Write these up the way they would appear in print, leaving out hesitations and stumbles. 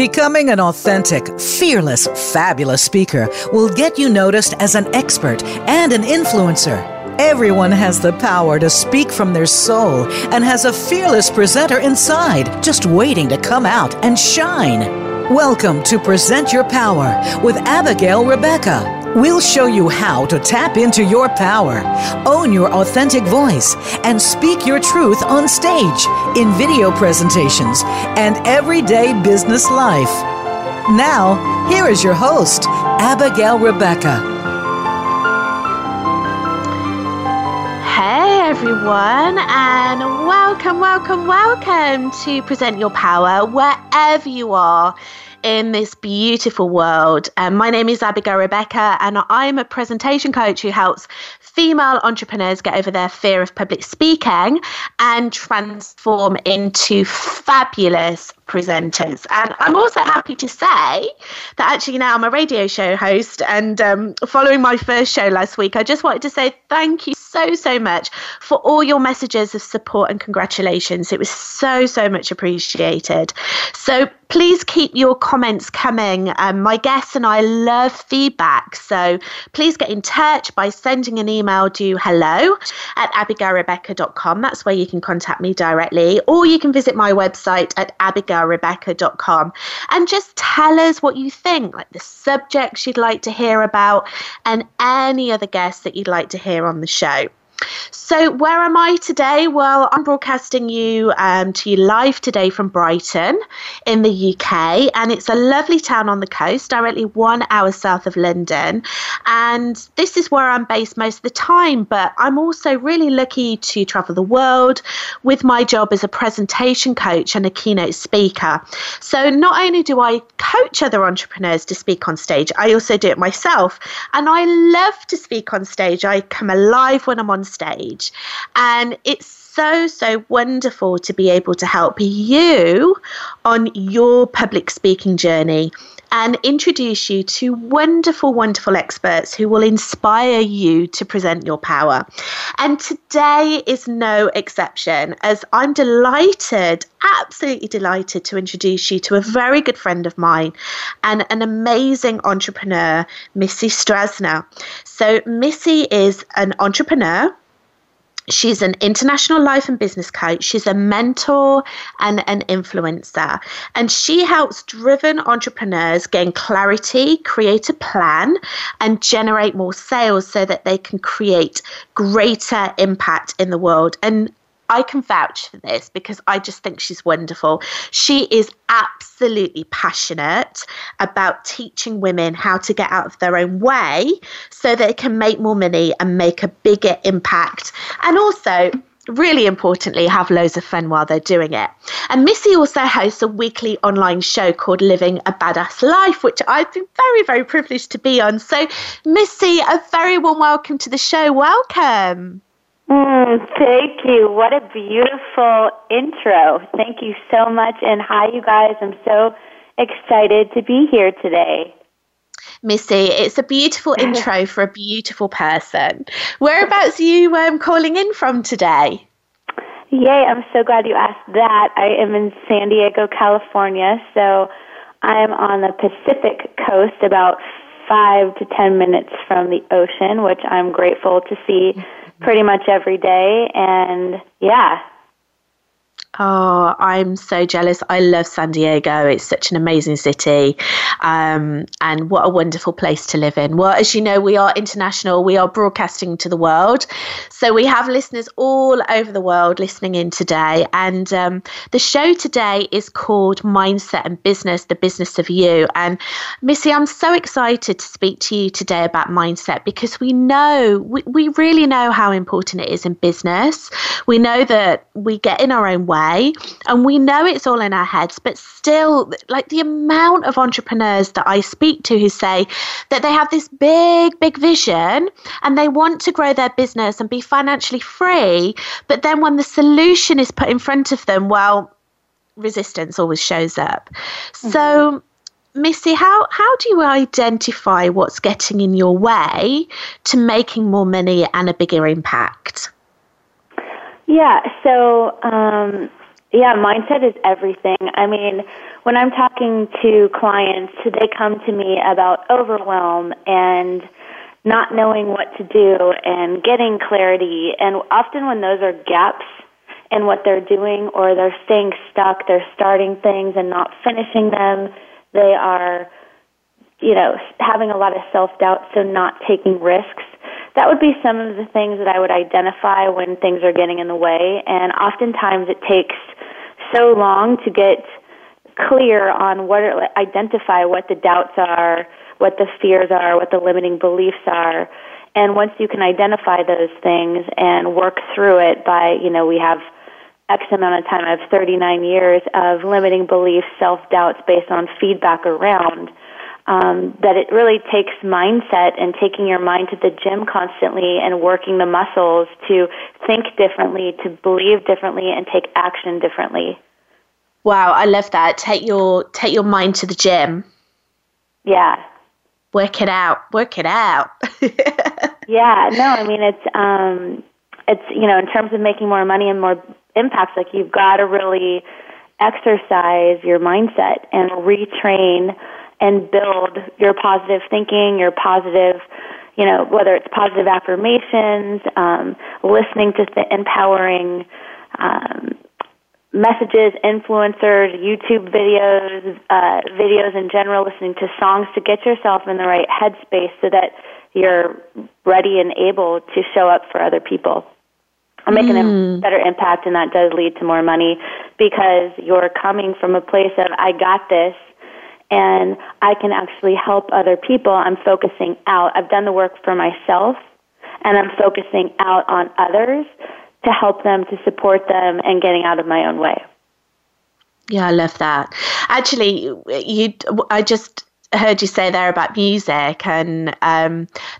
Becoming an authentic, fearless, fabulous speaker will get you noticed as an expert and an influencer. Everyone has the power to speak from their soul and has a fearless presenter inside, just waiting to come out and shine. Welcome to Present Your Power with Abigail Rebecca. We'll show you how to tap into your power, own your authentic voice, and speak your truth on stage, in video presentations, and everyday business life. Now, here is your host, Abigail Rebecca. Hey everyone, and welcome to Present Your Power, wherever you are in this beautiful world. My name is Abigail Rebecca, and I'm a presentation coach who helps female entrepreneurs get over their fear of public speaking and transform into fabulous presenters. And I'm also happy to say that actually now I'm a radio show host, and following my first show last week, I just wanted to say thank you so much for all your messages of support and congratulations. It was so much appreciated. So please keep your comments coming. My guests and I love feedback, so please get in touch by sending an email to hello@abigailrebecca.com. That's where you can contact me directly, or you can visit my website at abigailrebecca.com and just tell us what you think, like the subjects you'd like to hear about and any other guests that you'd like to hear on the show. So where am I today? Well, I'm broadcasting to you live today from Brighton in the UK, and it's a lovely town on the coast, directly 1 hour south of London, and this is where I'm based most of the time, but I'm also really lucky to travel the world with my job as a presentation coach and a keynote speaker. So not only do I coach other entrepreneurs to speak on stage, I also do it myself, and I love to speak on stage. I come alive when I'm on stage, and it's so wonderful to be able to help you on your public speaking journey and introduce you to wonderful experts who will inspire you to present your power. And today is no exception, as I'm absolutely delighted to introduce you to a very good friend of mine and an amazing entrepreneur, Missy Strasner. So Missy is an entrepreneur. She's an international life and business coach. She's a mentor and an influencer. And she helps driven entrepreneurs gain clarity, create a plan, and generate more sales so that they can create greater impact in the world. And I can vouch for this because I just think she's wonderful. She is absolutely passionate about teaching women how to get out of their own way so they can make more money and make a bigger impact, and also, really importantly, have loads of fun while they're doing it. And Missy also hosts a weekly online show called Living a Badass Life, which I've been very privileged to be on. So Missy, a very warm welcome to the show. Welcome. Thank you. What a beautiful intro. Thank you so much. And hi, you guys. I'm so excited to be here today. Missy, it's a beautiful intro for a beautiful person. Whereabouts are you calling in from today? Yay, I'm so glad you asked that. I am in San Diego, California. So I'm on the Pacific Coast, about 5 to 10 minutes from the ocean, which I'm grateful to see pretty much every day. And yeah. Oh, I'm so jealous. I love San Diego. It's such an amazing city. And what a wonderful place to live in. Well, as you know, we are international. We are broadcasting to the world. So we have listeners all over the world listening in today. And the show today is called Mindset and Business, the Business of You. And Missy, I'm so excited to speak to you today about mindset, because we know, we really know how important it is in business. We know that we get in our own way. And we know it's all in our heads, but still, like, the amount of entrepreneurs that I speak to who say that they have this big vision and they want to grow their business and be financially free, but then when the solution is put in front of them, well, resistance always shows up. Mm-hmm. So Missy, how do you identify what's getting in your way to making more money and a bigger impact? Yeah, so Yeah, mindset is everything. I mean, when I'm talking to clients, they come to me about overwhelm and not knowing what to do and getting clarity. And often when those are gaps in what they're doing or they're staying stuck, they're starting things and not finishing them, they are, you know, having a lot of self-doubt, so not taking risks. That would be some of the things that I would identify when things are getting in the way. And oftentimes it takes so long to get clear on identify what the doubts are, what the fears are, what the limiting beliefs are. And once you can identify those things and work through it by, you know, we have X amount of time. I have 39 years of limiting beliefs, self-doubts based on feedback around. That it really takes mindset and taking your mind to the gym constantly and working the muscles to think differently, to believe differently, and take action differently. Wow, I love that. Take your mind to the gym. Yeah. Work it out. Yeah, no, I mean, it's you know, in terms of making more money and more impacts, like you've got to really exercise your mindset and retrain and build your positive thinking, your positive, you know, whether it's positive affirmations, listening to empowering messages, influencers, YouTube videos, videos in general, listening to songs to get yourself in the right headspace so that you're ready and able to show up for other people. I'm making a better impact, and that does lead to more money because you're coming from a place of, I got this, and I can actually help other people. I'm focusing out. I've done the work for myself, and I'm focusing out on others to help them, to support them, and getting out of my own way. Yeah, I love that. Actually, I just heard you say there about music, and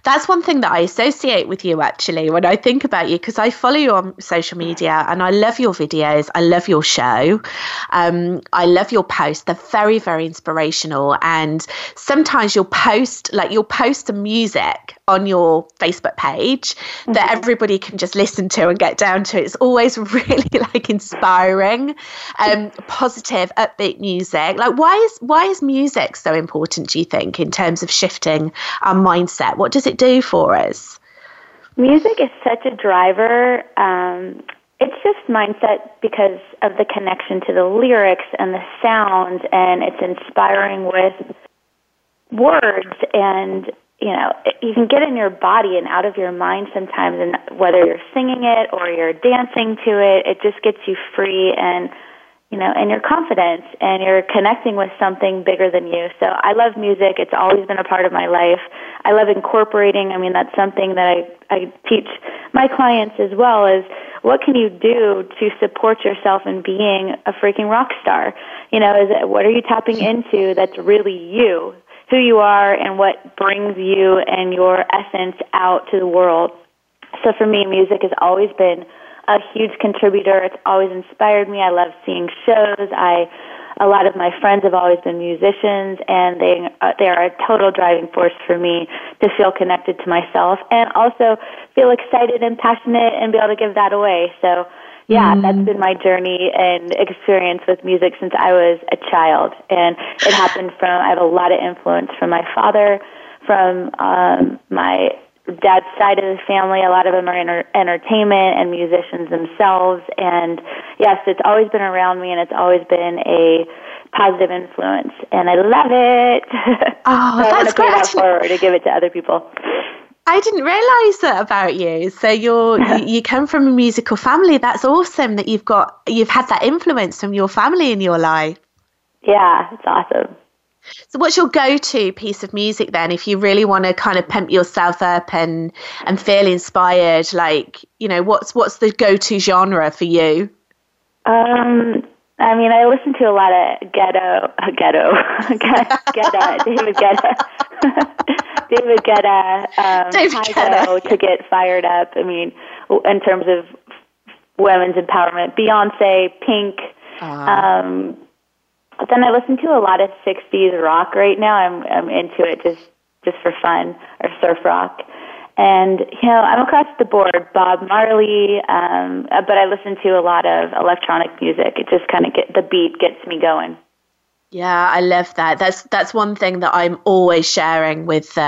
that's one thing that I associate with you, actually, when I think about you, because I follow you on social media and I love your videos, I love your show, I love your posts. They're very, very inspirational, and sometimes you'll post some music on your Facebook page that everybody can just listen to and get down to. It's always really inspiring, positive, upbeat music. Why is music so important, do you think, in terms of shifting our mindset? What does it do for us? Music is such a driver. It's just mindset because of the connection to the lyrics and the sound, and it's inspiring with words, and you know, you can get in your body and out of your mind sometimes, and whether you're singing it or you're dancing to it, it just gets you free and, you know, and you're confident and you're connecting with something bigger than you. So I love music. It's always been a part of my life. I love incorporating. I mean, that's something that I teach my clients as well, is what can you do to support yourself in being a freaking rock star? You know, is it, what are you tapping into that's really you? Who you are and what brings you and your essence out to the world. So for me, music has always been a huge contributor. It's always inspired me. I love seeing shows. A lot of my friends have always been musicians, and they are a total driving force for me to feel connected to myself and also feel excited and passionate and be able to give that away. So yeah, that's been my journey and experience with music since I was a child. And it happened from, I have a lot of influence from my father, from my dad's side of the family. A lot of them are entertainment and musicians themselves. And yes, it's always been around me, and it's always been a positive influence. And I love it. Oh, so that's great. I want to pay that forward to give it to other people. I didn't realise that about you. So you come from a musical family. That's awesome that you've had that influence from your family in your life. Yeah, it's awesome. So what's your go-to piece of music then, if you really want to kind of pump yourself up and feel inspired? Like, you know, what's the go-to genre for you? I mean, I listen to a lot of David Guetta. David Guetta, to get fired up. I mean, in terms of women's empowerment, Beyonce, Pink. Then I listen to a lot of 60s rock right now. I'm into it just for fun, or surf rock. And, you know, I'm across the board, Bob Marley, but I listen to a lot of electronic music. It just kind of the beat gets me going. Yeah, I love that. That's one thing that I'm always sharing with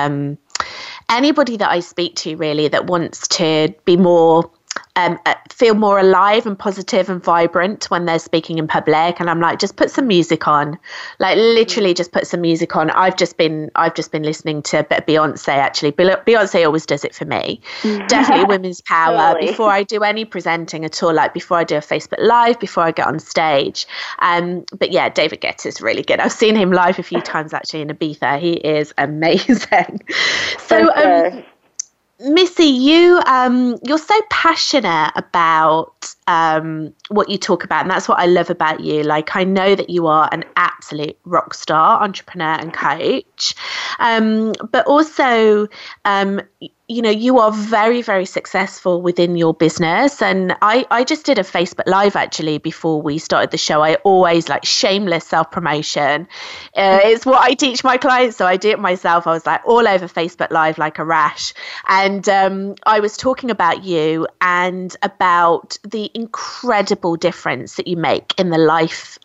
anybody that I speak to, really, that wants to be more, feel more alive and positive and vibrant when they're speaking in public. And I'm like, just put some music on, like literally just put some music on. I've just been listening to a bit of Beyonce, actually. Beyonce always does it for me. Definitely women's power. Really? Before I do any presenting at all, like before I do a Facebook Live, before I get on stage. But yeah, David Guetta is really good. I've seen him live a few times, actually, in Ibiza. He is amazing. So, Missy, you're so passionate about what you talk about, and that's what I love about you. Like, I know that you are an absolute rock star, entrepreneur and coach, but also, you know, you are very, very successful within your business. And I just did a Facebook Live, actually, before we started the show. I always like shameless self-promotion. It's what I teach my clients, so I do it myself. I was like all over Facebook Live like a rash. And I was talking about you and about the incredible difference that you make in the life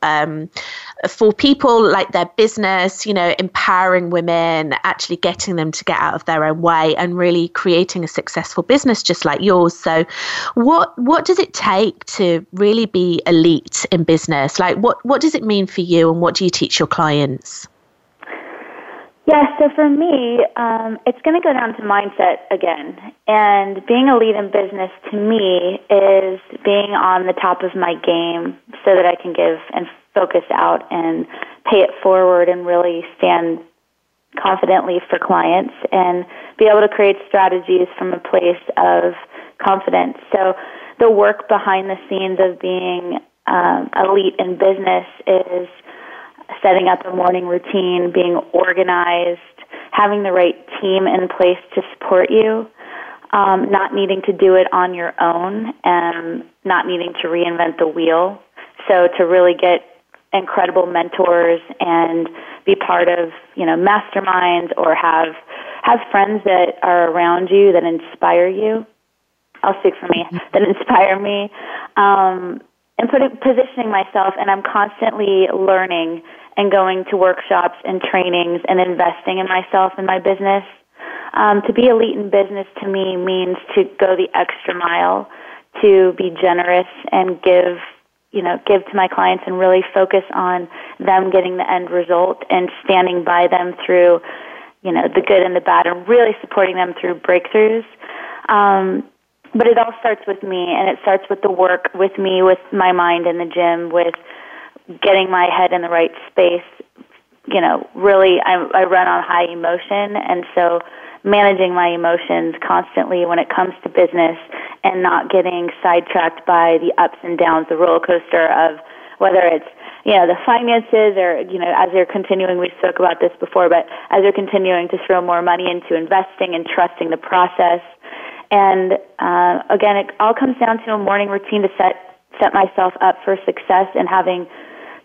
for people, like their business, you know, empowering women, actually getting them to get out of their own way and really creating a successful business just like yours. So what does it take to really be elite in business? Like, what does it mean for you, and what do you teach your clients? Yeah, so for me, it's going to go down to mindset again. And being a lead in business to me is being on the top of my game so that I can give and focus out and pay it forward and really stand confidently for clients and be able to create strategies from a place of confidence. So the work behind the scenes of being elite in business is setting up a morning routine, being organized, having the right team in place to support you, not needing to do it on your own, and not needing to reinvent the wheel. So to really get incredible mentors and be part of, you know, masterminds, or have friends that are around you that inspire you. I'll speak for me, that inspire me. And positioning myself, and I'm constantly learning and going to workshops and trainings and investing in myself and my business. To be elite in business to me means to go the extra mile, to be generous and give, you know, give to my clients and really focus on them getting the end result and standing by them through, you know, the good and the bad, and really supporting them through breakthroughs. But it all starts with me, and it starts with the work, with me, with my mind in the gym, with getting my head in the right space. You know, really, I run on high emotion, and so managing my emotions constantly when it comes to business and not getting sidetracked by the ups and downs, the roller coaster of whether it's, you know, the finances, or, you know, as they're continuing, we spoke about this before, but as they're continuing to throw more money into investing and trusting the process. And again, it all comes down to a morning routine to set myself up for success, and having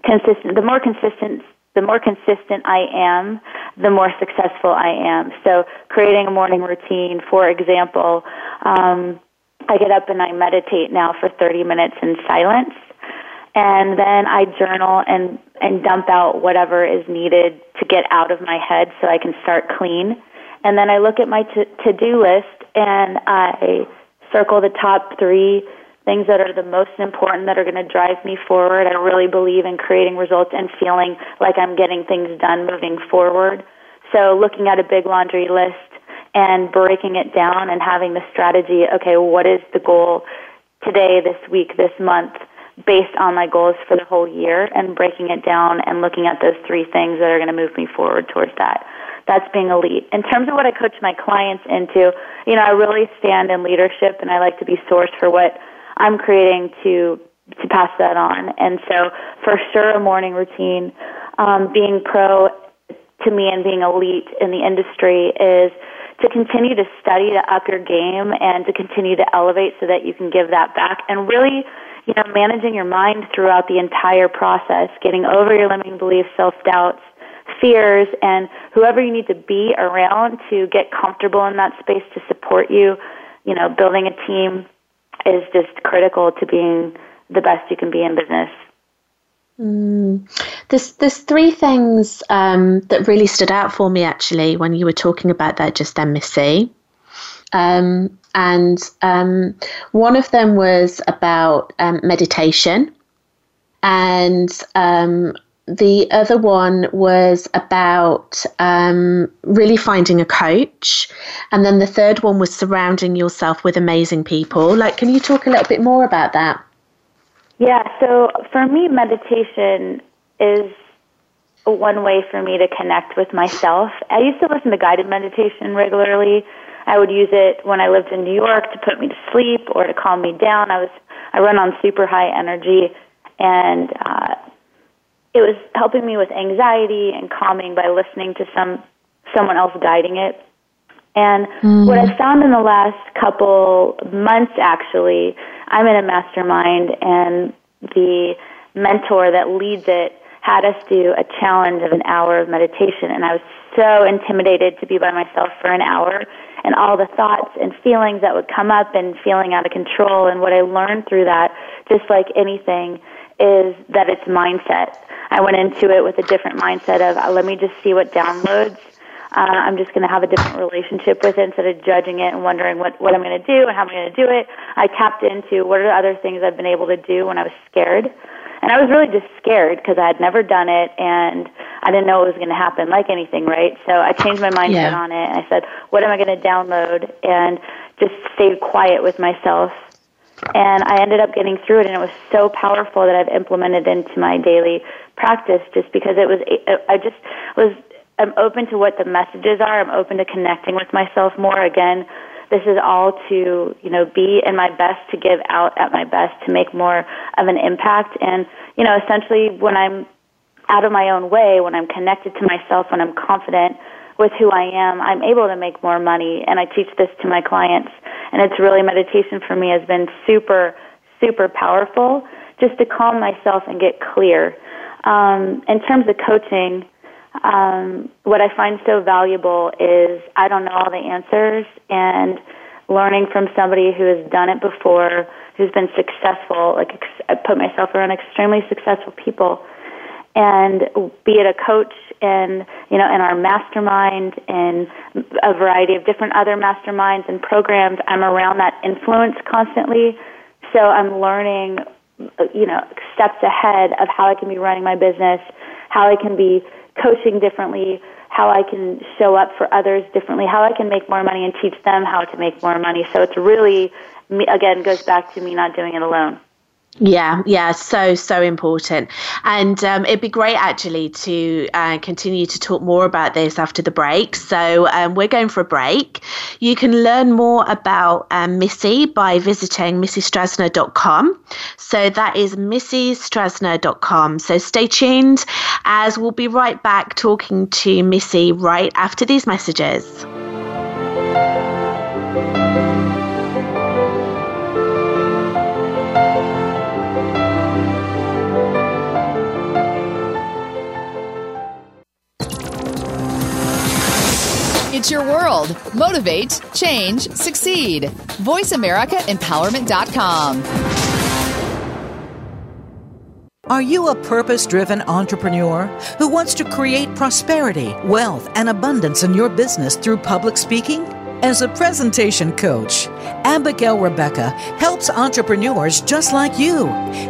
consistent. The more consistent I am, the more successful I am. So, creating a morning routine, for example, I get up and I meditate now for 30 minutes in silence, and then I journal and dump out whatever is needed to get out of my head, so I can start clean. And then I look at my to-do list, and I circle the top three things that are the most important, that are going to drive me forward. I really believe in creating results and feeling like I'm getting things done moving forward. So looking at a big laundry list and breaking it down and having the strategy, okay, what is the goal today, this week, this month, based on my goals for the whole year, and breaking it down and looking at those three things that are going to move me forward towards that. That's being elite. In terms of what I coach my clients into, you know, I really stand in leadership, and I like to be sourced for what I'm creating to pass that on. And so for sure, a morning routine, being pro to me and being elite in the industry is to continue to study, to up your game, and to continue to elevate so that you can give that back, and really, you know, managing your mind throughout the entire process, getting over your limiting beliefs, self-doubts, fears, and whoever you need to be around to get comfortable in that space to support you. You know, building a team is just critical to being the best you can be in business. There's three things that really stood out for me actually when you were talking about that just then, Missy. And one of them was about meditation, and the other one was about really finding a coach. And then the third one was surrounding yourself with amazing people. Like, can you talk a little bit more about that? Yeah, so for me, meditation is one way for me to connect with myself. I used to listen to guided meditation regularly. I would use it when I lived in New York to put me to sleep or to calm me down. I run on super high energy, and it was helping me with anxiety and calming by listening to someone else guiding it. And what I found in the last couple months, actually, I'm in a mastermind, and the mentor that leads it had us do a challenge of an hour of meditation, and I was so intimidated to be by myself for an hour, and all the thoughts and feelings that would come up and feeling out of control. And what I learned through that, just like anything, is that it's mindset. I went into it with a different mindset of, let me just see what downloads. I'm just going to have a different relationship with it instead of judging it and wondering what I'm going to do and how I'm going to do it. I tapped into what are the other things I've been able to do when I was scared. And I was really just scared because I had never done it, and I didn't know it was going to happen, like anything, right? So I changed my mindset on it, and I said, what am I going to download? And just stayed quiet with myself. And I ended up getting through it, and it was so powerful that I've implemented into my daily practice, just because it was, I'm open to what the messages are. I'm open to connecting with myself more. Again, this is all to, be in my best, to give out at my best, to make more of an impact. And, essentially when I'm out of my own way, when I'm connected to myself, when I'm confident with who I am, I'm able to make more money. And I teach this to my clients. And it's really, meditation for me has been super, super powerful just to calm myself and get clear. In terms of coaching, what I find so valuable is I don't know all the answers, and learning from somebody who has done it before, who's been successful, I put myself around extremely successful people, and be it a coach and, in our mastermind and a variety of different other masterminds and programs, I'm around that influence constantly. So I'm learning, steps ahead of how I can be running my business, how I can be coaching differently, how I can show up for others differently, how I can make more money and teach them how to make more money. So it's really, again, goes back to me not doing it alone. Yeah, so important. And it'd be great actually to continue to talk more about this after the break. So we're going for a break. You can learn more about Missy by visiting missystrasner.com. So that is missystrasner.com. So stay tuned, as we'll be right back talking to Missy right after these messages. It's your world. Motivate, change, succeed. VoiceAmericaEmpowerment.com. Are you a purpose-driven entrepreneur who wants to create prosperity, wealth, and abundance in your business through public speaking? As a presentation coach, Abigail Rebecca helps entrepreneurs just like you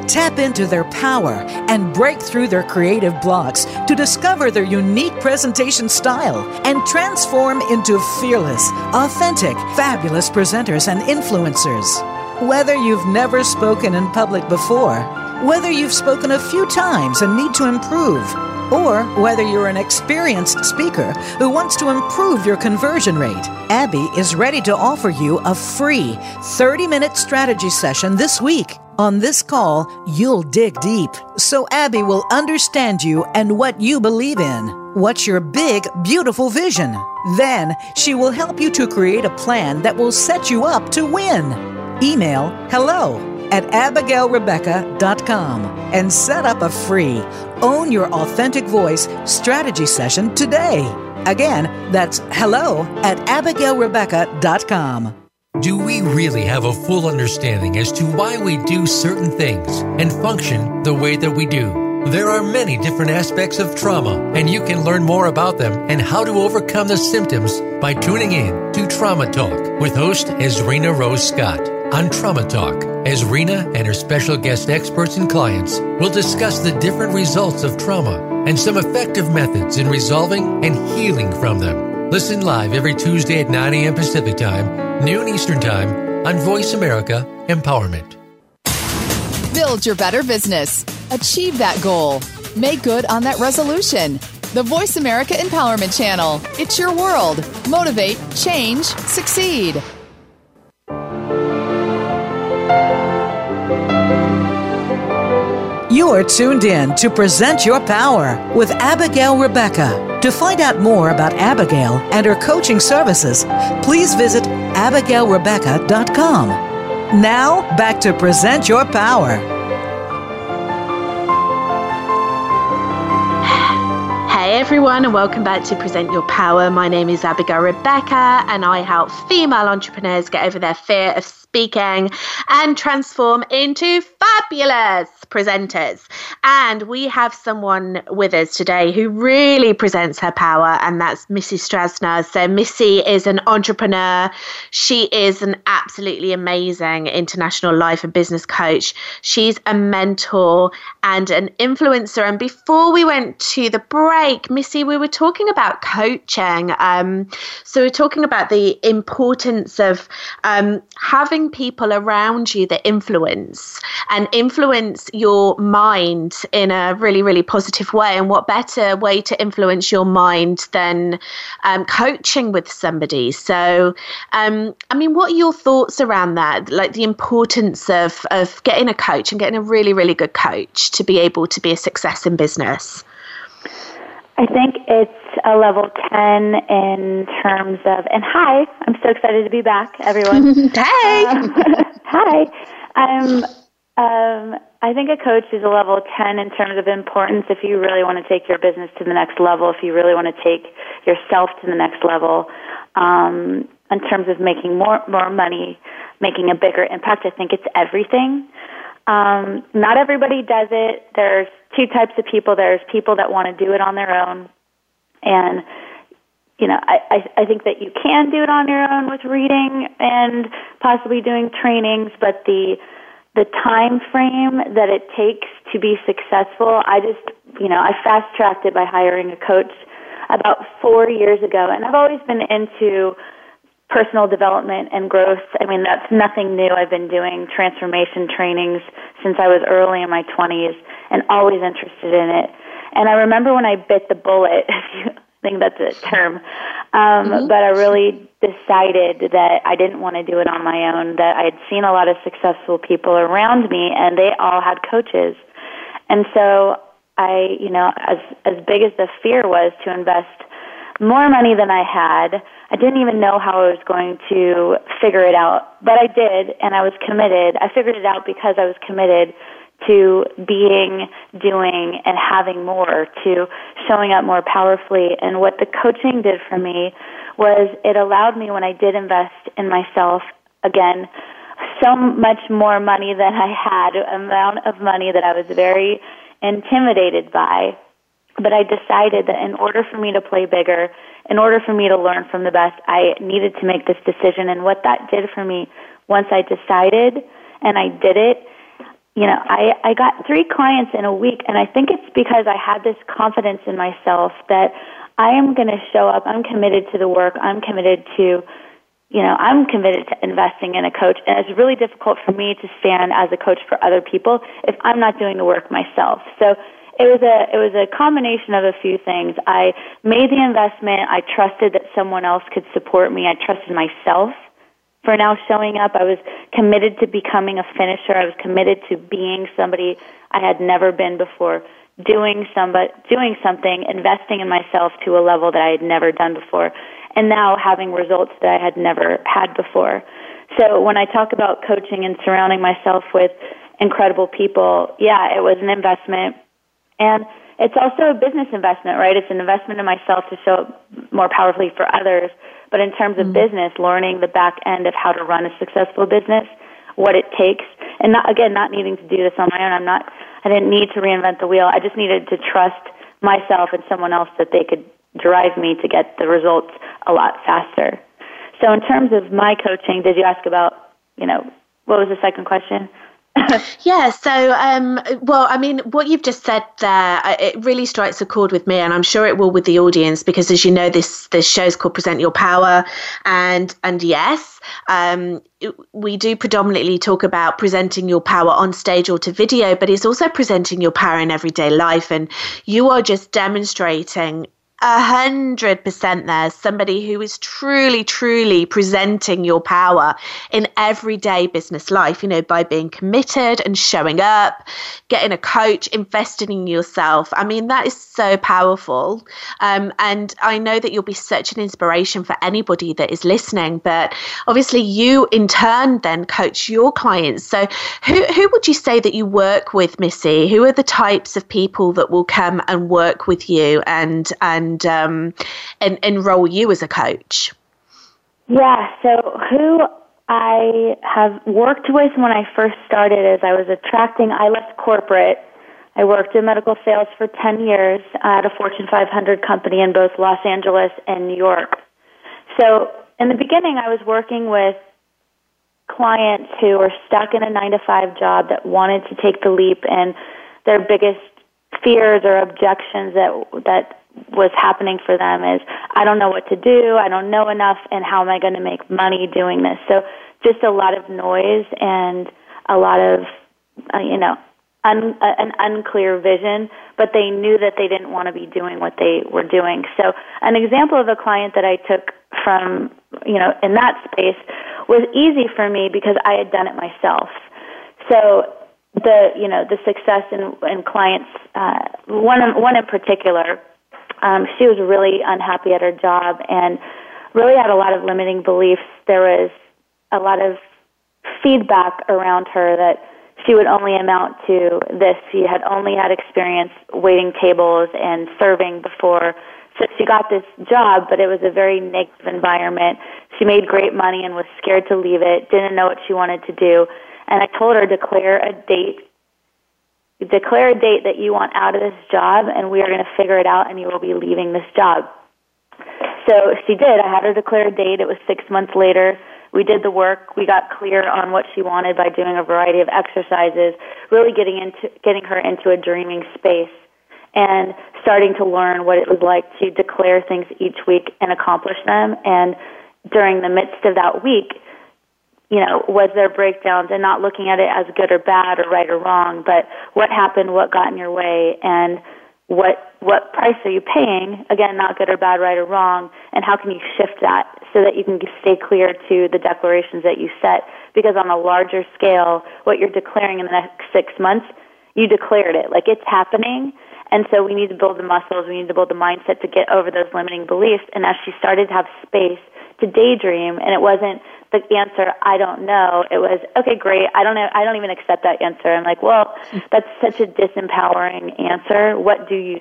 tap into their power and break through their creative blocks to discover their unique presentation style and transform into fearless, authentic, fabulous presenters and influencers. Whether you've never spoken in public before, whether you've spoken a few times and need to improve, or whether you're an experienced speaker who wants to improve your conversion rate, Abby is ready to offer you a free 30-minute strategy session this week. On this call, you'll dig deep, so Abby will understand you and what you believe in. What's your big, beautiful vision? Then she will help you to create a plan that will set you up to win. Email hello at AbigailRebecca.com and set up a free Own Your Authentic Voice strategy session today. Again, that's hello at AbigailRebecca.com. Do we really have a full understanding as to why we do certain things and function the way that we do? There are many different aspects of trauma, and you can learn more about them and how to overcome the symptoms by tuning in to Trauma Talk with host Ezra Rose Scott. On Trauma Talk, Ezra and her special guest experts and clients will discuss the different results of trauma and some effective methods in resolving and healing from them. Listen live every Tuesday at 9 a.m. Pacific Time, noon Eastern Time on Voice America Empowerment. Build your better business. Achieve that goal. Make good on that resolution. The Voice America Empowerment Channel. It's your world. Motivate, change, succeed. You are tuned in to Present Your Power with Abigail Rebecca. To find out more about Abigail and her coaching services, please visit AbigailRebecca.com. Now, back to Present Your Power. Hey everyone, and welcome back to Present Your Power. My name is Abigail Rebecca, and I help female entrepreneurs get over their fear of speaking and transform into fabulous presenters. And we have someone with us today who really presents her power, and that's Missy Strasner. So Missy is an entrepreneur. She is an absolutely amazing international life and business coach. She's a mentor and an influencer. And before we went to the break, Missy, we were talking about coaching. So we're talking about the importance of having people around you that influence and influence your mind in a really, really positive way. And what better way to influence your mind than coaching with somebody? So, I mean, what are your thoughts around that? Like the importance of getting a coach and getting a really, really good coach to be able to be a success in business? I think it's a level 10 in terms of, and hi, I'm so excited to be back, everyone. Hey! Hi. I think a coach is a level 10 in terms of importance if you really want to take your business to the next level, if you really want to take yourself to the next level, in terms of making more money, making a bigger impact. I think it's everything. Not everybody does it. There's two types of people. There's people that want to do it on their own. And, you know, I think that you can do it on your own with reading and possibly doing trainings, but the time frame that it takes to be successful, I fast-tracked it by hiring a coach about 4 years ago. And I've always been into personal development and growth. I mean, that's nothing new. I've been doing transformation trainings since I was early in my 20s and always interested in it. And I remember when I bit the bullet, I think that's a term, but I really decided that I didn't want to do it on my own, that I had seen a lot of successful people around me and they all had coaches. And so I, you know, as big as the fear was to invest more money than I had, I didn't even know how I was going to figure it out, but I did, and I was committed. I figured it out because I was committed to being, doing, and having more, to showing up more powerfully. And what the coaching did for me was it allowed me, when I did invest in myself, again, so much more money than I had, an amount of money that I was very intimidated by. But I decided that in order for me to play bigger, in order for me to learn from the best, I needed to make this decision. And what that did for me, once I decided and I did it, you know, I got 3 clients in a week. And I think it's because I had this confidence in myself that I am going to show up. I'm committed to the work. I'm committed to, you know, I'm committed to investing in a coach. And it's really difficult for me to stand as a coach for other people if I'm not doing the work myself. So It was a combination of a few things. I made the investment. I trusted that someone else could support me. I trusted myself for now showing up. I was committed to becoming a finisher. I was committed to being somebody I had never been before, doing something, investing in myself to a level that I had never done before, and now having results that I had never had before. So when I talk about coaching and surrounding myself with incredible people, yeah, it was an investment. And it's also a business investment, right? It's an investment in myself to show up more powerfully for others. But in terms of business, learning the back end of how to run a successful business, what it takes, and not needing to do this on my own. I didn't need to reinvent the wheel. I just needed to trust myself and someone else that they could drive me to get the results a lot faster. So in terms of my coaching, did you ask about, what was the second question? Yeah, so, what you've just said there, it really strikes a chord with me, and I'm sure it will with the audience, because as you know, this show's called Present Your Power, and yes, we do predominantly talk about presenting your power on stage or to video, but it's also presenting your power in everyday life, and you are just demonstrating 100% there, somebody who is truly, truly presenting your power in everyday business life, by being committed and showing up, getting a coach, investing in yourself. I mean, that is so powerful. And I know that you'll be such an inspiration for anybody that is listening, but obviously you in turn then coach your clients. So who would you say that you work with, Missy? Who are the types of people that will come and work with you and enroll you as a coach? Yeah, so who I have worked with when I first started is I left corporate. I worked in medical sales for 10 years at a Fortune 500 company in both Los Angeles and New York. So in the beginning, I was working with clients who were stuck in a 9-to-5 job that wanted to take the leap, and their biggest fears or objections that was happening for them is, I don't know what to do, I don't know enough, and how am I going to make money doing this? So just a lot of noise and a lot of, an unclear vision, but they knew that they didn't want to be doing what they were doing. So an example of a client that I took from, in that space was easy for me because I had done it myself. So the success in clients, one in particular, she was really unhappy at her job and really had a lot of limiting beliefs. There was a lot of feedback around her that she would only amount to this. She had only had experience waiting tables and serving before. So she got this job, but it was a very negative environment. She made great money and was scared to leave it, didn't know what she wanted to do. And I told her, declare a date that you want out of this job, and we are going to figure it out, and you will be leaving this job. So she did. I had her declare a date. It was 6 months later. We did the work. We got clear on what she wanted by doing a variety of exercises, really getting her into a dreaming space and starting to learn what it was like to declare things each week and accomplish them. And during the midst of that week, was there breakdowns, and not looking at it as good or bad or right or wrong, but what happened, what got in your way, and what price are you paying? Again, not good or bad, right or wrong, and how can you shift that so that you can stay clear to the declarations that you set? Because on a larger scale, what you're declaring in the next 6 months, you declared it. Like, it's happening, and so we need to build the muscles, we need to build the mindset to get over those limiting beliefs. And as she started to have space to daydream, and it wasn't the answer, I don't know. It was, okay, great. I don't even accept that answer. I'm like, well, that's such a disempowering answer. What do you?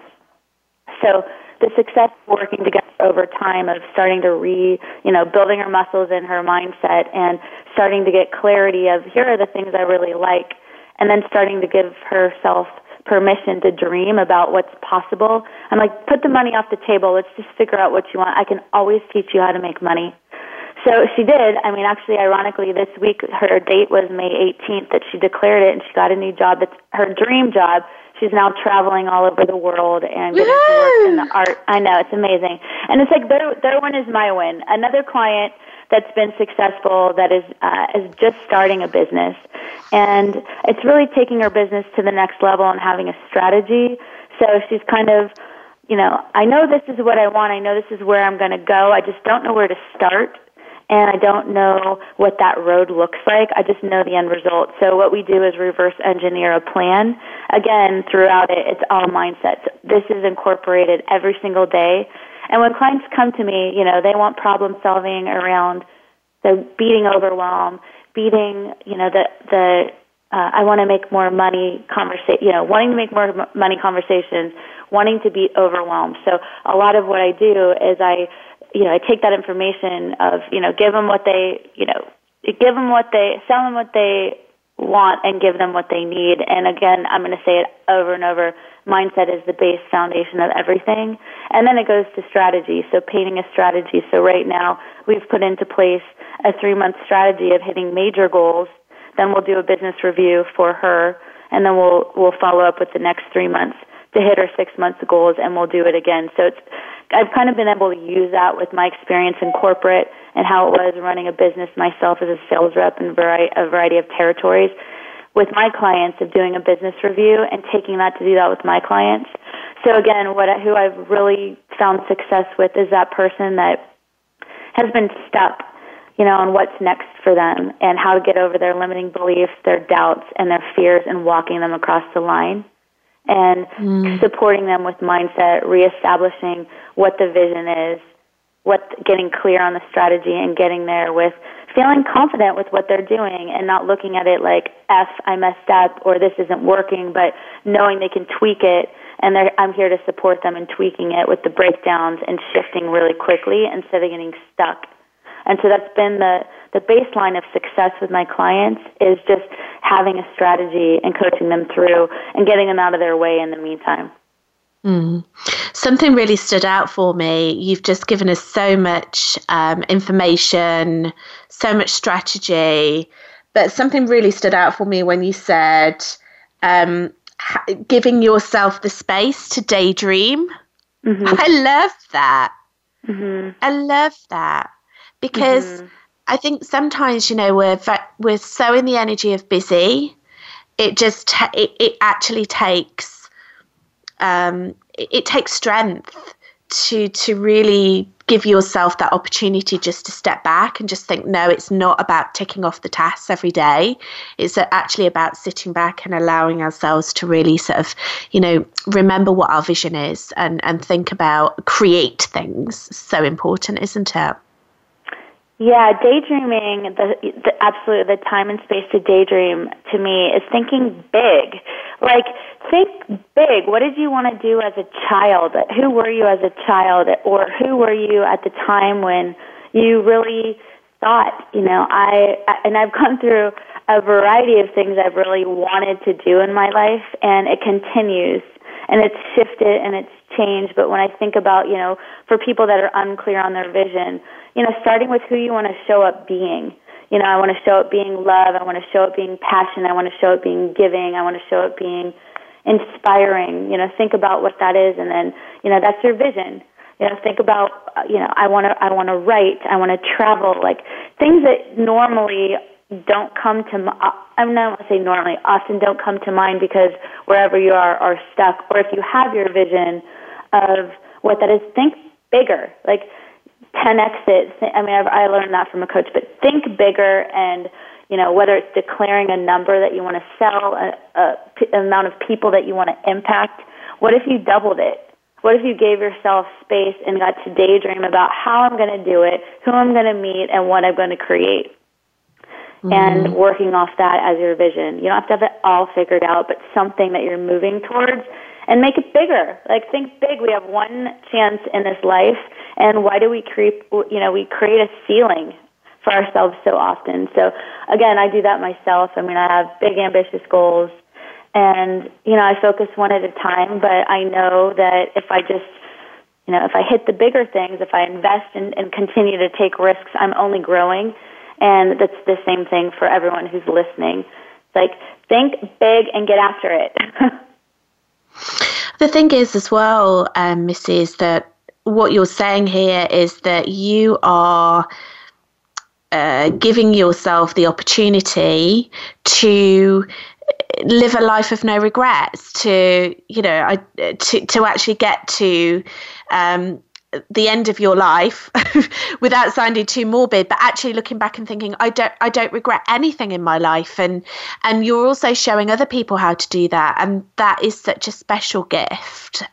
So the success of working together over time of starting to building her muscles and her mindset and starting to get clarity of, here are the things I really like, and then starting to give herself permission to dream about what's possible. I'm like, put the money off the table. Let's just figure out what you want. I can always teach you how to make money. So she did. I mean, actually, ironically, this week, her date was May 18th that she declared it, and she got a new job. It's her dream job. She's now traveling all over the world and getting to work in the art. I know, it's amazing. And it's like, their win is my win. Another client that's been successful that is just starting a business. And it's really taking her business to the next level and having a strategy. So she's kind of, I know this is what I want. I know this is where I'm going to go. I just don't know where to start. And I don't know what that road looks like. I just know the end result. So what we do is reverse engineer a plan. Again, throughout it, it's all mindset. This is incorporated every single day. And when clients come to me, they want problem solving around So beating overwhelm, beating, you know, I want to make more money conversation, you know, wanting to make more money conversations, wanting to beat overwhelm. So a lot of what I do is I take that information of, you know, sell them what they want and give them what they need. And again, I'm going to say it over and over. Mindset is the base foundation of everything. And then it goes to strategy. So painting a strategy. So right now we've put into place a 3-month strategy of hitting major goals. Then we'll do a business review for her, and then we'll follow up with the next 3 months to hit her 6 months goals, and we'll do it again. So I've kind of been able to use that with my experience in corporate and how it was running a business myself as a sales rep in a variety of territories with my clients, of doing a business review and taking that to do that with my clients. So again, who I've really found success with is that person that has been stuck, you know, on what's next for them and how to get over their limiting beliefs, their doubts, and their fears, and walking them across the line and supporting them with mindset, reestablishing what the vision is, getting clear on the strategy, and getting there with feeling confident with what they're doing and not looking at it like, F, I messed up, or this isn't working, but knowing they can tweak it, and I'm here to support them in tweaking it with the breakdowns and shifting really quickly instead of getting stuck. And so that's been the baseline of success with my clients, is just having a strategy and coaching them through and getting them out of their way in the meantime. Something really stood out for me. You've just given us so much information, so much strategy, but something really stood out for me when you said giving yourself the space to daydream. Mm-hmm. I love that. Mm-hmm. I love that. Because I think sometimes, you know, we're so in the energy of busy, it actually takes strength to really give yourself that opportunity just to step back and just think, no, it's not about ticking off the tasks every day. It's actually about sitting back and allowing ourselves to really sort of, you know, remember what our vision is and think about, create things. So important, isn't it? Yeah, daydreaming, absolutely the time and space to daydream, to me, is thinking big. Like, think big. What did you want to do as a child? Who were you as a child? Or who were you at the time when you really thought, you know, I've gone through a variety of things I've really wanted to do in my life, and it continues. And it's shifted and it's changed. But when I think about, you know, for people that are unclear on their vision, you know, starting with who you want to show up being. You know, I want to show up being love. I want to show up being passion. I want to show up being giving. I want to show up being inspiring. You know, think about what that is, and then, you know, that's your vision. You know, think about, you know, I want to write. I want to travel. Like, things that normally don't come to mind. I'm not going to say normally, often don't come to mind, because wherever you are stuck. Or if you have your vision of what that is, think bigger, like 10x it. I mean, I learned that from a coach, but think bigger. And, you know, whether it's declaring a number that you want to sell, an amount of people that you want to impact, what if you doubled it? What if you gave yourself space and got to daydream about how I'm going to do it, who I'm going to meet, and what I'm going to create? Mm-hmm. And working off that as your vision. You don't have to have it all figured out, but something that you're moving towards, and make it bigger. Like, think big. We have one chance in this life, and why do we create a ceiling for ourselves so often? So again, I do that myself. I mean, I have big, ambitious goals, and, you know, I focus one at a time, but I know that if I just, you know, if I hit the bigger things, if I invest and continue to take risks, I'm only growing. And that's the same thing for everyone who's listening. It's like, think big and get after it. The thing is as well, Missy, is that what you're saying here is that you are giving yourself the opportunity to live a life of no regrets, to, you know, to actually get to the end of your life without sounding too morbid, but actually looking back and thinking, I don't regret anything in my life. And you're also showing other people how to do that. And that is such a special gift.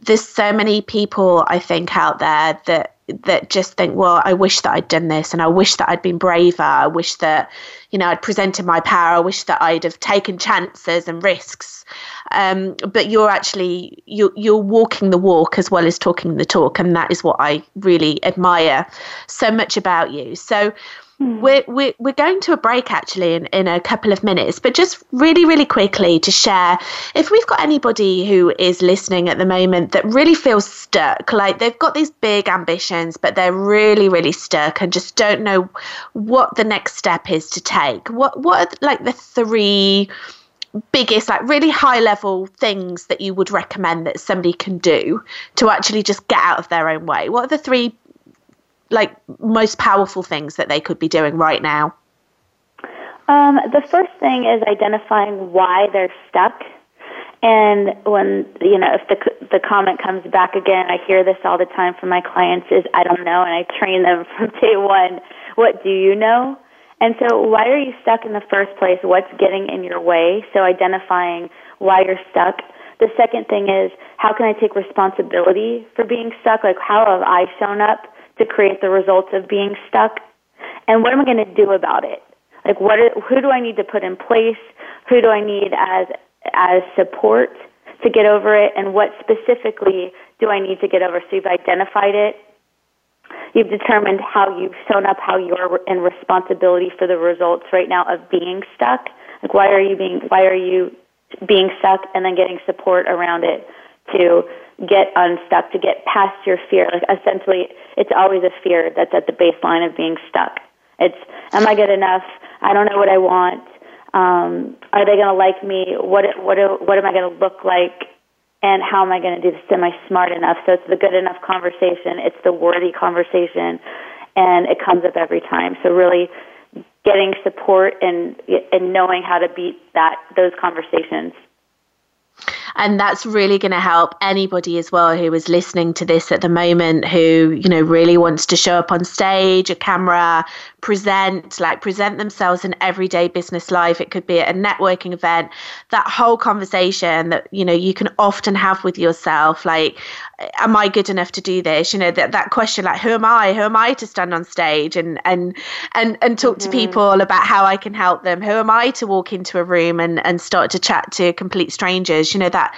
There's so many people, I think, out there that that just think, well, I wish that I'd done this, and I wish that I'd been braver. I wish that, you know, I'd presented my power. I wish that I'd have taken chances and risks. But you're actually, you're walking the walk as well as talking the talk. And that is what I really admire so much about you. So we're going to a break actually in a couple of minutes, but just really, really quickly to share, if we've got anybody who is listening at the moment that really feels stuck, like they've got these big ambitions, but they're really, really stuck and just don't know what the next step is to take. What are like the three biggest, like really high level things that you would recommend that somebody can do to actually just get out of their own way? What are the three like most powerful things that they could be doing right now? The first thing is identifying why they're stuck. And when, you know, if the comment comes back again, I hear this all the time from my clients is, I don't know. And I train them from day one. What do you know? And so why are you stuck in the first place? What's getting in your way? So identifying why you're stuck. The second thing is, how can I take responsibility for being stuck? Like, how have I shown up to create the results of being stuck, and what am I going to do about it? Like, who do I need to put in place? Who do I need as support to get over it? And what specifically do I need to get over? So you've identified it. You've determined how you've shown up, how you're in responsibility for the results right now of being stuck. Like, why are you being stuck? And then getting support around it to get unstuck, to get past your fear. Like, essentially, it's always a fear that's at the baseline of being stuck. It's, am I good enough? I don't know what I want. Are they going to like me? What am I going to look like? And how am I going to do this? Am I smart enough? So it's the good enough conversation. It's the worthy conversation. And it comes up every time. So really getting support and knowing how to beat those conversations. And that's really going to help anybody as well who is listening to this at the moment who, you know, really wants to show up on stage, a camera, present themselves in everyday business life. It could be at a networking event, that whole conversation that, you know, you can often have with yourself, like, am I good enough to do this? You know, that question, like, who am I to stand on stage and talk to people about how I can help them? Who am I to walk into a room and start to chat to complete strangers? You know, that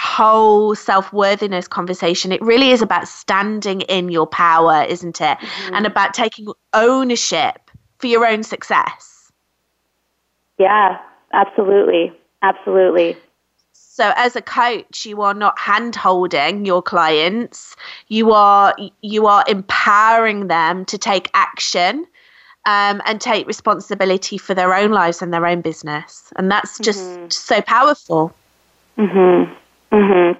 whole self-worthiness conversation, it really is about standing in your power, isn't it? Mm-hmm. And about taking ownership for your own success. Yeah, absolutely. Absolutely. So as a coach, you are not hand-holding your clients. You are empowering them to take action and take responsibility for their own lives and their own business. And that's just so powerful.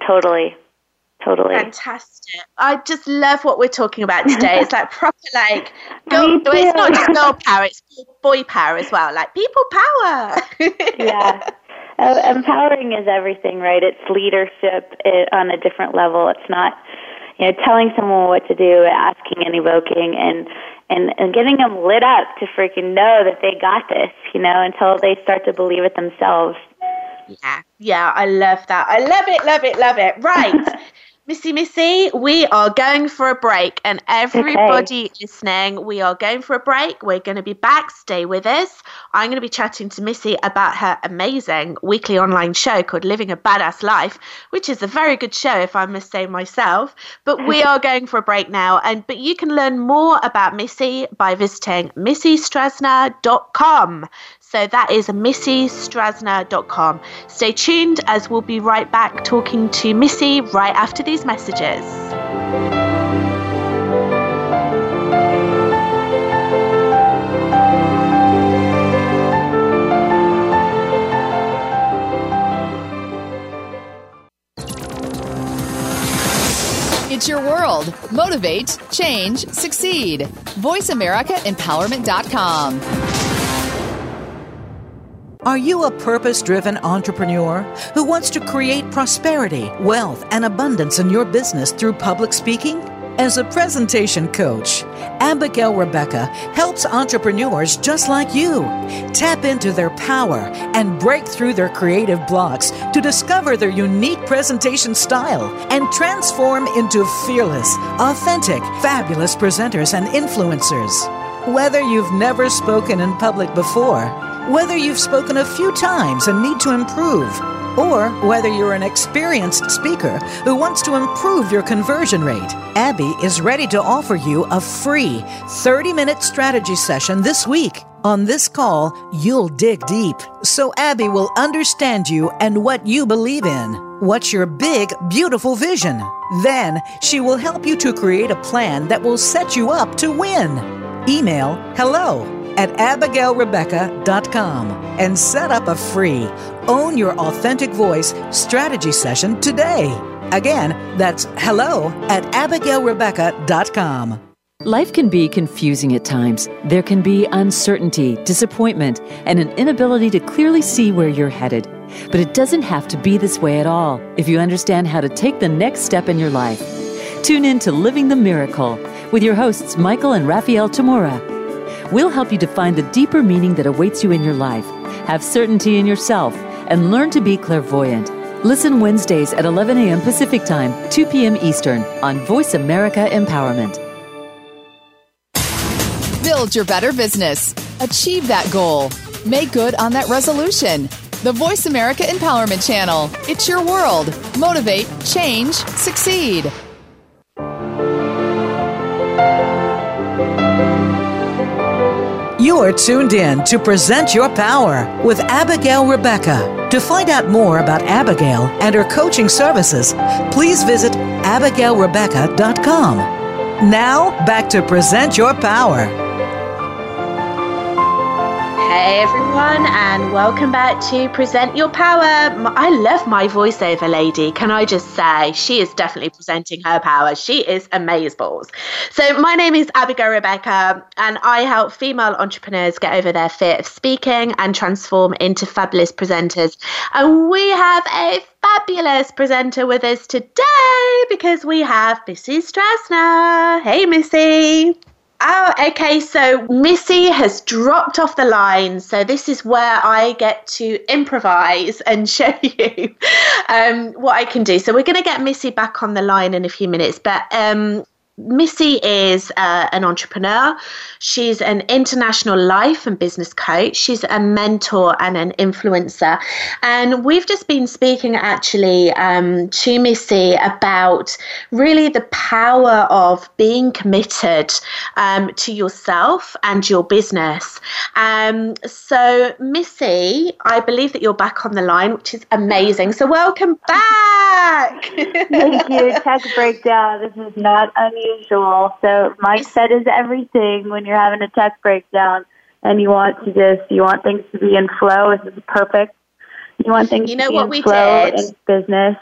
Totally. Fantastic. I just love what we're talking about today. It's like proper, like, girl, it's not just girl power, it's boy power as well. Like, people power. Yeah. Empowering is everything, right? It's leadership on a different level. It's not, you know, telling someone what to do, asking and evoking and getting them lit up to freaking know that they got this, you know, until they start to believe it themselves. Yeah, I love that. I love it. Right. Missy, we are going for a break, and everybody listening, we are going for a break. We're going to be back. Stay with us. I'm going to be chatting to Missy about her amazing weekly online show called Living a Badass Life, which is a very good show, if I must say myself. But we are going for a break now, but you can learn more about Missy by visiting missystrasner.com. So that is missystrasner.com. Stay tuned as we'll be right back talking to Missy right after these messages. It's your world. Motivate, change, succeed. VoiceAmericaEmpowerment.com. Are you a purpose-driven entrepreneur who wants to create prosperity, wealth, and abundance in your business through public speaking? As a presentation coach, Abigail Rebecca helps entrepreneurs just like you tap into their power and break through their creative blocks to discover their unique presentation style and transform into fearless, authentic, fabulous presenters and influencers. Whether you've never spoken in public before, whether you've spoken a few times and need to improve, or whether you're an experienced speaker who wants to improve your conversion rate, Abby is ready to offer you a free 30-minute strategy session this week. On this call, you'll dig deep, so Abby will understand you and what you believe in. What's your big, beautiful vision? Then she will help you to create a plan that will set you up to win. Email hello@abigailrebecca.com and set up a free Own Your Authentic Voice strategy session today. Again, that's hello@abigailrebecca.com. Life can be confusing at times. There can be uncertainty, disappointment, and an inability to clearly see where you're headed. But it doesn't have to be this way at all if you understand how to take the next step in your life. Tune in to Living the Miracle with your hosts Michael and Raphael Tamura. We'll help you define the deeper meaning that awaits you in your life, have certainty in yourself, and learn to be clairvoyant. Listen Wednesdays at 11 a.m. Pacific Time, 2 p.m. Eastern on Voice America Empowerment. Build your better business. Achieve that goal. Make good on that resolution. The Voice America Empowerment Channel. It's your world. Motivate, change, succeed. You are tuned in to Present Your Power with Abigail Rebecca. To find out more about Abigail and her coaching services, please visit abigailrebecca.com. Now, back to Present Your Power. Hey everyone, and welcome back to Present Your Power. I love my voiceover lady. Can I just say, she is definitely presenting her power. She is amazeballs. So my name is Abigail Rebecca, and I help female entrepreneurs get over their fear of speaking and transform into fabulous presenters. And we have a fabulous presenter with us today because we have Missy Strasner. Hey, Missy. Oh, okay. So Missy has dropped off the line. So this is where I get to improvise and show you what I can do. So we're going to get Missy back on the line in a few minutes. But Missy is an entrepreneur. She's an international life and business coach. She's a mentor and an influencer. And we've just been speaking actually to Missy about really the power of being committed to yourself and your business. So Missy, I believe that you're back on the line, which is amazing. So welcome back. Thank you. Tech breakdown. This is not unusual. So Mike said is everything when you're having a tech breakdown and you want to just, you want things to be in flow. This is perfect. You want things to be in flow in business.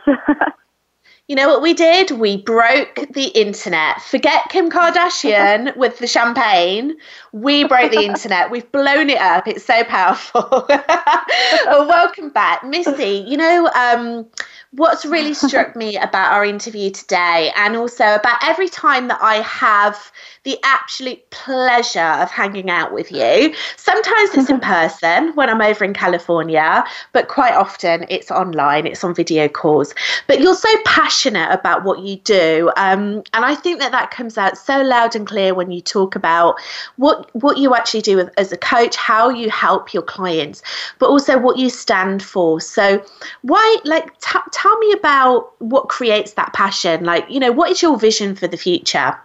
You know what we did? We broke the internet. Forget Kim Kardashian with the champagne. We broke the internet. We've blown it up. It's so powerful. Well, welcome back, Missy. You know, what's really struck me about our interview today, and also about every time that I have the absolute pleasure of hanging out with you. Sometimes it's in person when I'm over in California, but quite often it's online, it's on video calls. But you're so passionate about what you do. And I think that that comes out so loud and clear when you talk about what you actually do as a coach, how you help your clients, but also what you stand for. So why, tell me about what creates that passion. Like, you know, what is your vision for the future?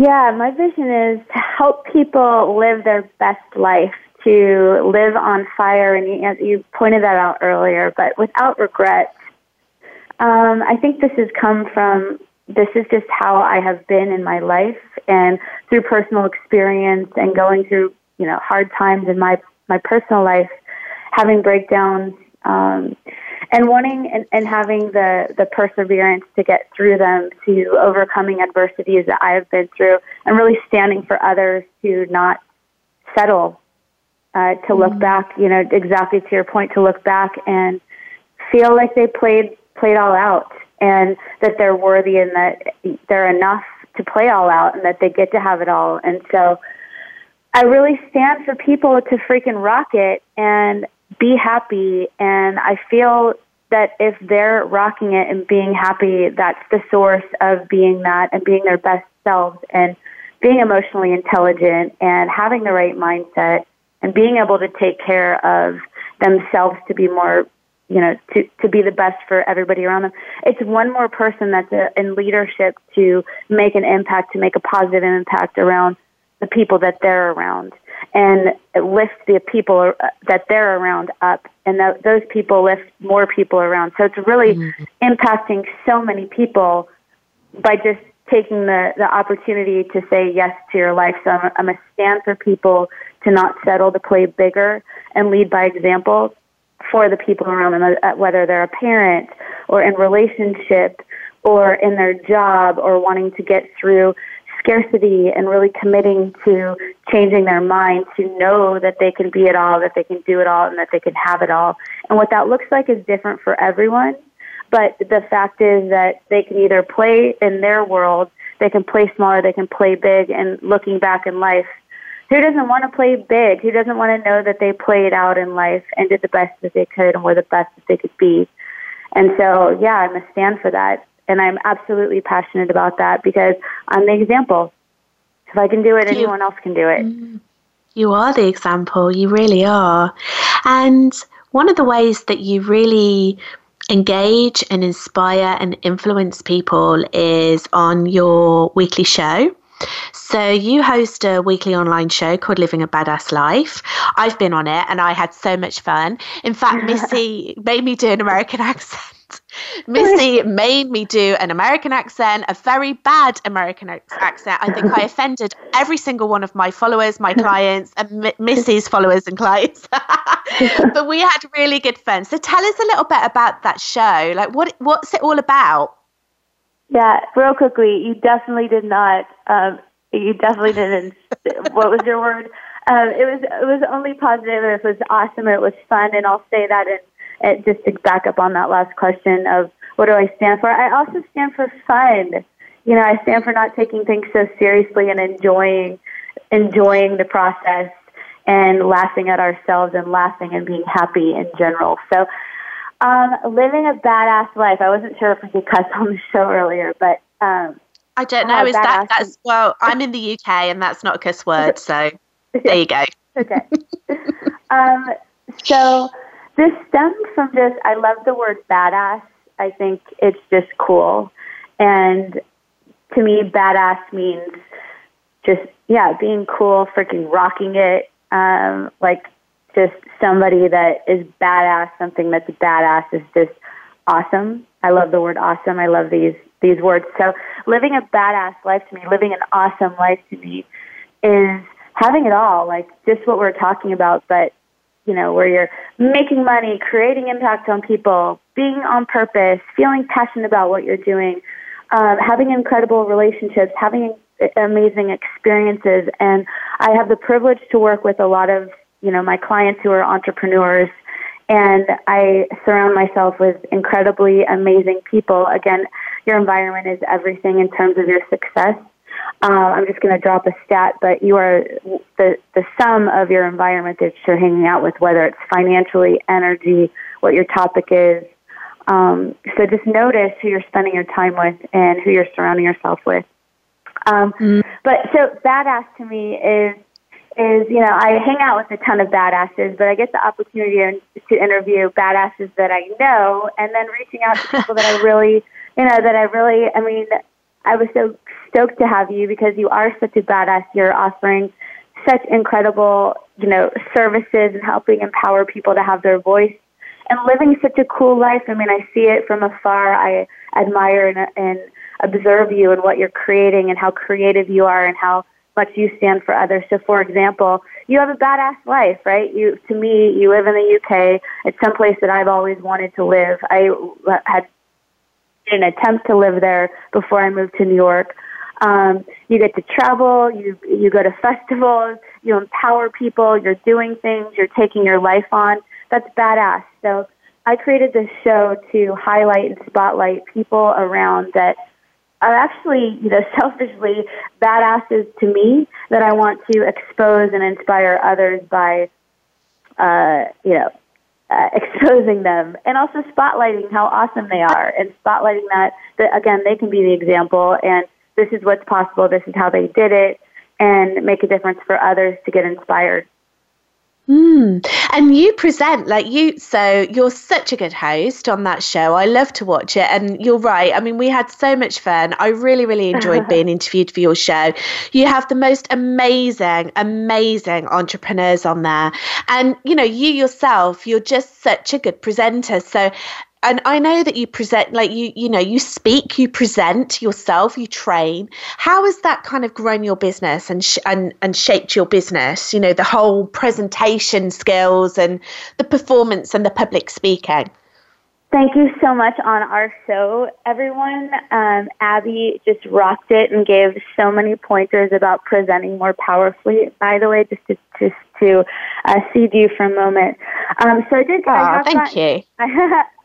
Yeah, my vision is to help people live their best life, to live on fire, and you pointed that out earlier, but without regret. I think this has come from, this is just how I have been in my life, and through personal experience and going through, you know, hard times in my personal life, having breakdowns, and wanting and having the perseverance to get through them, to overcoming adversities that I have been through, and really standing for others to not settle, to look back, you know, exactly to your point, to look back and feel like they played all out, and that they're worthy and that they're enough to play all out and that they get to have it all. And so I really stand for people to freaking rock it and be happy. And I feel that if they're rocking it and being happy, that's the source of being that and being their best selves and being emotionally intelligent and having the right mindset and being able to take care of themselves to be more, you know, to be the best for everybody around them. It's one more person that's in leadership to make an impact, to make a positive impact around the people that they're around, and lift the people that they're around up, and those people lift more people around. So it's really impacting so many people by just taking the opportunity to say yes to your life. So I'm a stand for people to not settle, to play bigger and lead by example for the people around them, whether they're a parent or in relationship or in their job or wanting to get through scarcity and really committing to changing their mind to know that they can be it all, that they can do it all, and that they can have it all. And what that looks like is different for everyone. But the fact is that they can either play in their world, they can play smaller, they can play big, and looking back in life, who doesn't want to play big? Who doesn't want to know that they played out in life and did the best that they could and were the best that they could be? And so, yeah, I'm a stand for that. And I'm absolutely passionate about that because I'm the example. If I can do it, anyone else can do it. You are the example. You really are. And one of the ways that you really engage and inspire and influence people is on your weekly show. So you host a weekly online show called Living a Badass Life. I've been on it and I had so much fun. In fact, Missy made me do an American accent. Missy made me do an American accent, a very bad American accent. I think I offended every single one of my followers, my clients, and Missy's followers and clients. But we had really good fun. So tell us a little bit about that show. Like, what's it all about? Yeah, real quickly, you definitely did not. You definitely didn't. What was your word? It was only positive. It was awesome. It was fun, and I'll say that just to back up on that last question of what do I stand for? I also stand for fun. You know, I stand for not taking things so seriously and enjoying the process and laughing at ourselves and laughing and being happy in general. So living a badass life. I wasn't sure if we could cuss on the show earlier, but I don't know. Is that's well, I'm in the UK and that's not a cuss word. So there you go. Okay. So this stems from just, I love the word badass. I think it's just cool. And to me, badass means just, yeah, being cool, freaking rocking it. Like just somebody that is badass, something that's badass is just awesome. I love the word awesome. I love these words. So living a badass life to me, living an awesome life to me is having it all, like just what we're talking about, but you know, where you're making money, creating impact on people, being on purpose, feeling passionate about what you're doing, having incredible relationships, having amazing experiences. And I have the privilege to work with a lot of, you know, my clients who are entrepreneurs, and I surround myself with incredibly amazing people. Again, your environment is everything in terms of your success. I'm just going to drop a stat, but you are the sum of your environment that you're hanging out with, whether it's financially, energy, what your topic is. So just notice who you're spending your time with and who you're surrounding yourself with. But so badass to me is, you know, I hang out with a ton of badasses, but I get the opportunity to interview badasses that I know, and then reaching out to people I was so stoked to have you because you are such a badass. You're offering such incredible, you know, services and helping empower people to have their voice and living such a cool life. I mean, I see it from afar. I admire and observe you and what you're creating and how creative you are and how much you stand for others. So, for example, you have a badass life, right? To me, you live in the UK. It's someplace that I've always wanted to live. I had an attempt to live there before I moved to New York. You get to travel, you go to festivals, you empower people, you're doing things, you're taking your life on. That's badass. So I created this show to highlight and spotlight people around that are actually, you know, selfishly badasses to me that I want to expose and inspire others by, exposing them, and also spotlighting how awesome they are, and spotlighting that again, they can be the example, and this is what's possible, this is how they did it, and make a difference for others to get inspired. And you present so you're such a good host on that show. I love to watch it. And you're right. I mean, we had so much fun. I really, really enjoyed being interviewed for your show. You have the most amazing, amazing entrepreneurs on there. And, you know, you yourself, you're just such a good presenter. So, and I know that you present, you speak, you present yourself, you train. How has that kind of grown your business and shaped your business? You know, the whole presentation skills and the performance and the public speaking. Thank you so much on our show, everyone. Abby just rocked it and gave so many pointers about presenting more powerfully. By the way, just to seed you for a moment. So I did. Thank you.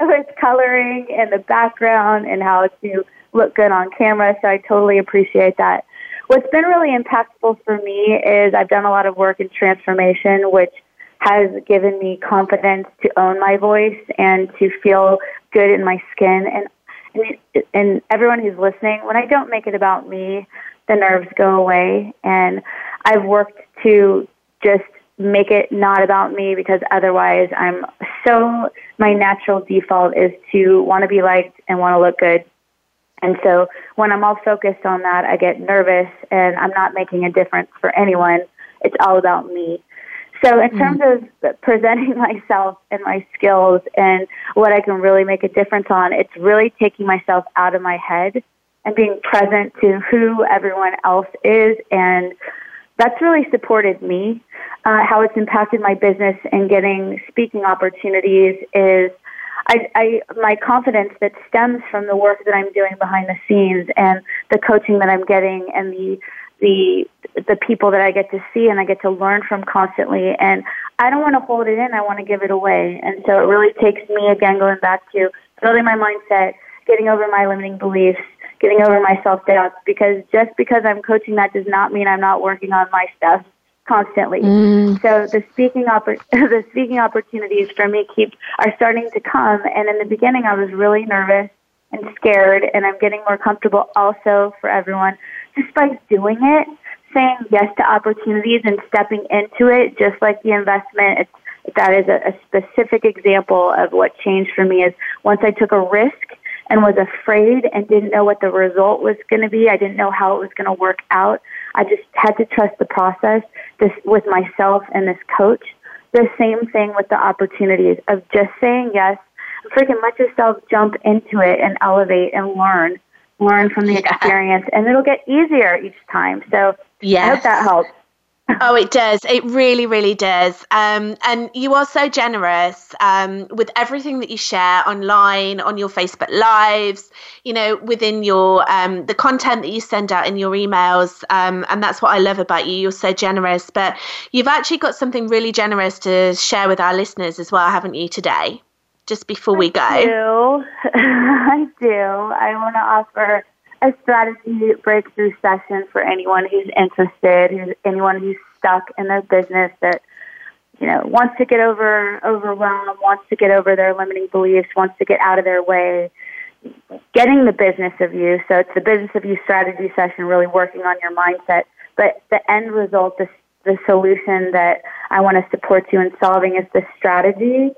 With coloring and the background and how to look good on camera. So I totally appreciate that. What's been really impactful for me is I've done a lot of work in transformation, which has given me confidence to own my voice and to feel good in my skin. And everyone who's listening, when I don't make it about me, the nerves go away. And I've worked to just make it not about me, because otherwise my natural default is to want to be liked and want to look good. And so when I'm all focused on that, I get nervous and I'm not making a difference for anyone. It's all about me. So in terms of presenting myself and my skills and what I can really make a difference on, it's really taking myself out of my head and being present to who everyone else is. And that's really supported me. How it's impacted my business and getting speaking opportunities is my confidence that stems from the work that I'm doing behind the scenes and the coaching that I'm getting and the people that I get to see and I get to learn from constantly. And I don't want to hold it in. I want to give it away. And so it really takes me, again, going back to building my mindset, getting over my limiting beliefs, getting over my self-doubt, because just because I'm coaching, that does not mean I'm not working on my stuff constantly. So the speaking opportunities for me are starting to come. And in the beginning, I was really nervous and scared, and I'm getting more comfortable also for everyone just by doing it, saying yes to opportunities and stepping into it, just like the investment. That is a specific example of what changed for me is once I took a risk and was afraid and didn't know what the result was going to be. I didn't know how it was going to work out. I just had to trust the process with myself and this coach. The same thing with the opportunities of just saying yes, freaking let yourself jump into it and elevate and learn from the experience, and it'll get easier each time. So yes. I hope that helps. Oh, it does. It really, really does. And you are so generous with everything that you share online, on your Facebook Lives, you know, within your the content that you send out in your emails. And that's what I love about you. You're so generous. But you've actually got something really generous to share with our listeners as well, haven't you, today? Just before we go. I do. I want to offer a strategy breakthrough session for anyone who's interested, anyone who's stuck in their business that, you know, wants to get overwhelmed, wants to get over their limiting beliefs, wants to get out of their way, getting the business of you. So it's the business of you strategy session, really working on your mindset. But the end result, the solution that I want to support you in solving is the strategy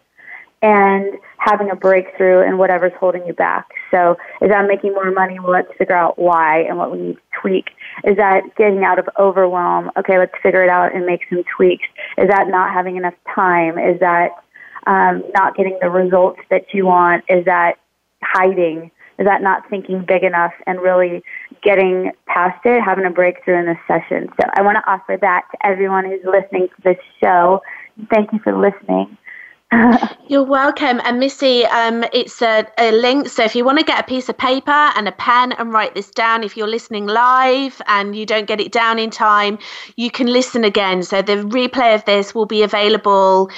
and having a breakthrough in whatever's holding you back. So is that making more money? Well, let's figure out why and what we need to tweak. Is that getting out of overwhelm? Okay, let's figure it out and make some tweaks. Is that not having enough time? Is that not getting the results that you want? Is that hiding? Is that not thinking big enough and really getting past it, having a breakthrough in this session? So I want to offer that to everyone who's listening to this show. Thank you for listening. You're welcome. And Missy, it's a link. So if you want to get a piece of paper and a pen and write this down, if you're listening live and you don't get it down in time, you can listen again. So the replay of this will be available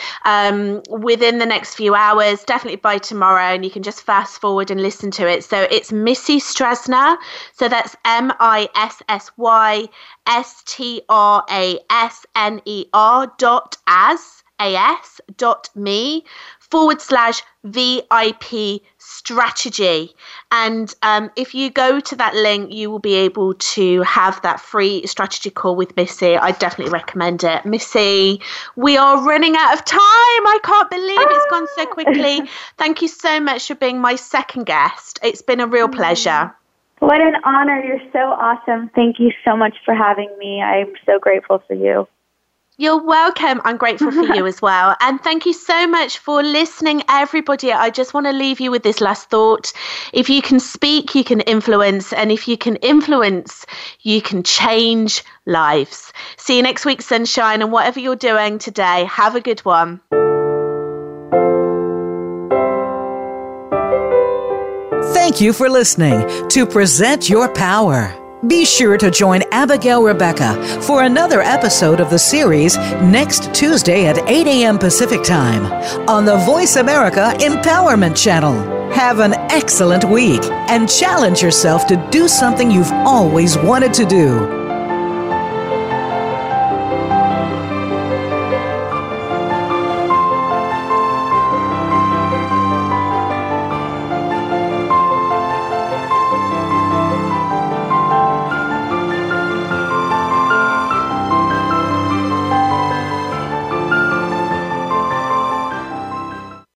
within the next few hours, definitely by tomorrow. And you can just fast forward and listen to it. So it's Missy Strasner. So that's MISSYSTRASNER.me/VIP strategy. And if you go to that link, you will be able to have that free strategy call with Missy. I definitely recommend it. Missy, we are running out of time. I can't believe it's gone so quickly. Thank you so much for being my second guest. It's been a real pleasure. What an honor. You're so awesome. Thank you so much for having me. I'm so grateful for you. You're welcome. I'm grateful for you as well. And thank you so much for listening, everybody. I just want to leave you with this last thought. If you can speak, you can influence. And if you can influence, you can change lives. See you next week, sunshine. And whatever you're doing today, have a good one. Thank you for listening to Present Your Power. Be sure to join Abigail Rebecca for another episode of the series next Tuesday at 8 a.m. Pacific Time on the Voice America Empowerment Channel. Have an excellent week and challenge yourself to do something you've always wanted to do.